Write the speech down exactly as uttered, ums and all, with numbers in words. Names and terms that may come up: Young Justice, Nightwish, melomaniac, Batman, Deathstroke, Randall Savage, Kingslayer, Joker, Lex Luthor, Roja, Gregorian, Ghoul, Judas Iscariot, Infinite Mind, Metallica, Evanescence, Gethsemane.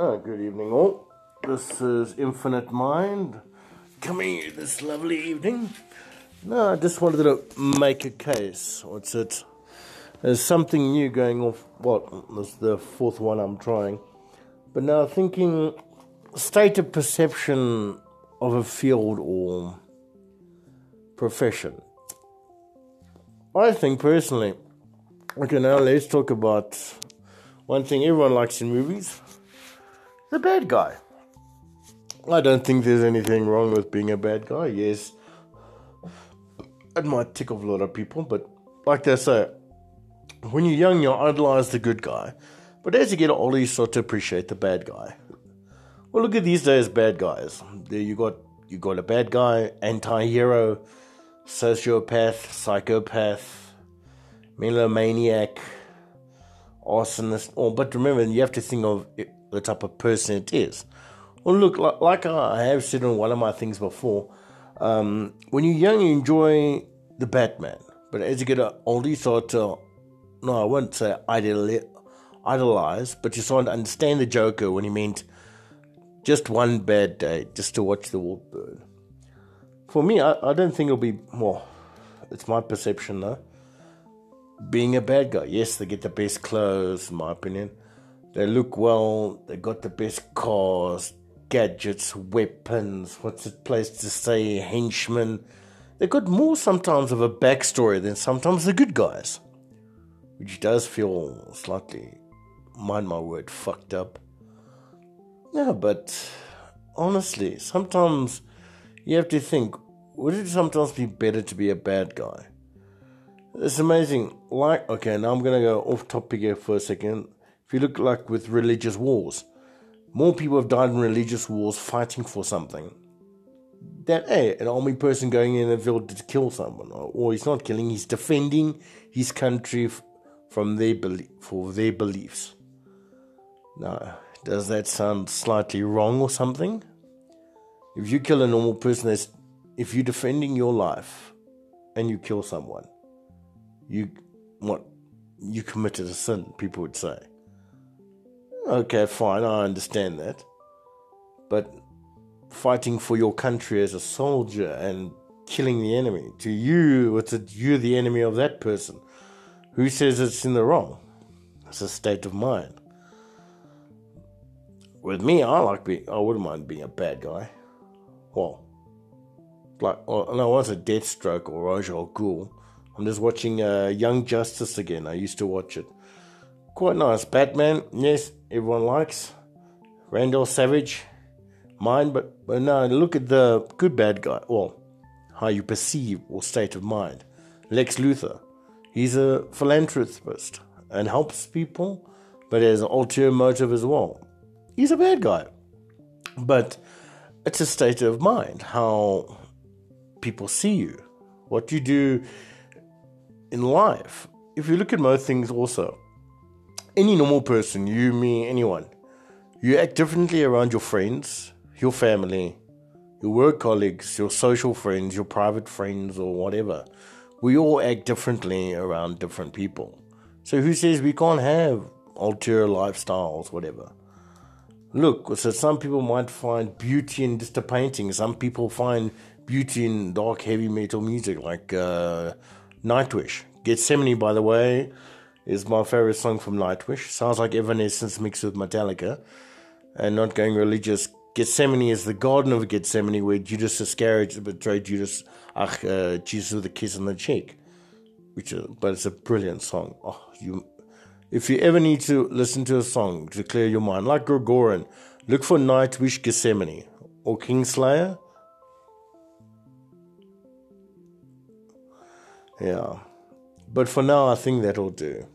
Uh, good evening all, this is Infinite Mind, coming to you this lovely evening. No, I just wanted to make a case. What's it? There's something new going off. What? This is the fourth one I'm trying. But now thinking state of perception of a field or profession. I think personally, okay, now let's talk about one thing everyone likes in movies. The bad guy. I don't think there's anything wrong with being a bad guy. Yes, it might tick off a lot of people, but like they say, when you're young, you idolize the good guy. But as you get older, you start to appreciate the bad guy. Well, look at these days, bad guys. There you got you got a bad guy, anti-hero, sociopath, psychopath, melomaniac, arsonist. Oh, but remember, you have to think of it, the type of person it is. Well, look, like, like I have said on one of my things before, um, when you're young, you enjoy the Batman. But as you get older, you start to, no, I won't say idolize, but you start to understand the Joker when he meant just one bad day, just to watch the world burn. For me, I, I don't think it'll be, well, it's my perception though, being a bad guy. Yes, they get the best clothes, in my opinion. They look well, they got the best cars, gadgets, weapons, what's it place to say, henchmen. They got more sometimes of a backstory than sometimes the good guys. Which does feel slightly, mind my word, fucked up. Yeah, but honestly, sometimes you have to think, would it sometimes be better to be a bad guy? It's amazing. Like, okay, now I'm going to go off topic here for a second. If you look like with religious wars, more people have died in religious wars fighting for something than hey, an army person going in a field to kill someone, or, or he's not killing, he's defending his country f- from their belief for their beliefs. Now, does that sound slightly wrong or something? If you kill a normal person, that's, if you're defending your life and you kill someone, you what you committed a sin, people would say. Okay, fine, I understand that. But fighting for your country as a soldier and killing the enemy, to you, it's a, you're the enemy of that person. Who says it's in the wrong? It's a state of mind. With me, I like being, I wouldn't mind being a bad guy. Well, like, or, no, I was a Deathstroke or Roja or Ghoul. I'm just watching uh, Young Justice again. I used to watch it. Quite nice. Batman, yes, everyone likes. Randall Savage, mine, but, but no, look at the good bad guy, or how you perceive or state of mind. Lex Luthor, he's a philanthropist and helps people, but has an ulterior motive as well. He's a bad guy, but it's a state of mind, how people see you, what you do in life. If you look at most things also, any normal person, you, me, anyone, you act differently around your friends, your family, your work colleagues, your social friends, your private friends or whatever. We all act differently around different people. So who says we can't have ulterior lifestyles, whatever? Look, so some people might find beauty in just a painting. Some people find beauty in dark heavy metal music like uh, Nightwish. Gethsemane, by the way, is my favorite song from Nightwish. Sounds like Evanescence mixed with Metallica. And not going religious, Gethsemane is the garden of Gethsemane where Judas Iscariot betrayed Judas, ach, uh, Jesus with a kiss on the cheek. Which, is, but it's a brilliant song. Oh, you, if you ever need to listen to a song to clear your mind, like Gregorian, look for Nightwish Gethsemane or Kingslayer. Yeah. But for now, I think that'll do.